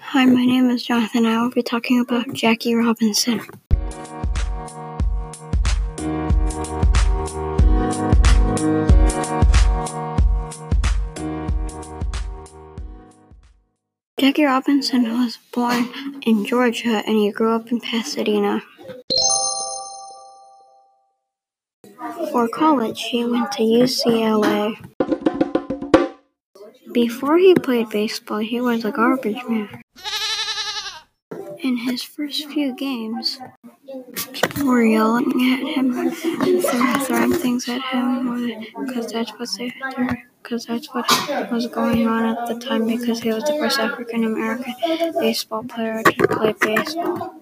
Hi, my name is Jonathan. I will be talking about Jackie Robinson. Jackie Robinson was born in Georgia and he grew up in Pasadena. For college, he went to UCLA. Before he played baseball, he was a garbage man. In his first few games, people were yelling at him and throwing things at him because that's what was going on at the time, because he was the first African-American baseball player to play baseball.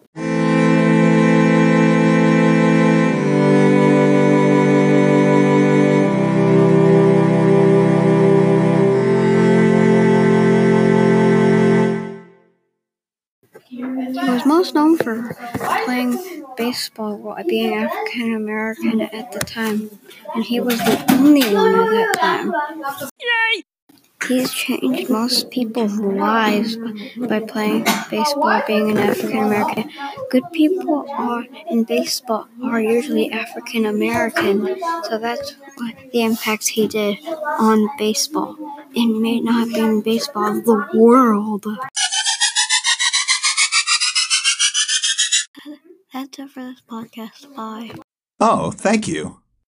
He was most known for playing baseball while being African-American at the time, and he was the only one at that time. Yay! He's changed most people's lives by playing baseball, being an African-American. Good people in baseball are usually African-American, so that's what the impact he did on baseball. It may not be in baseball, the world. That's it for this podcast. Bye. Oh, thank you.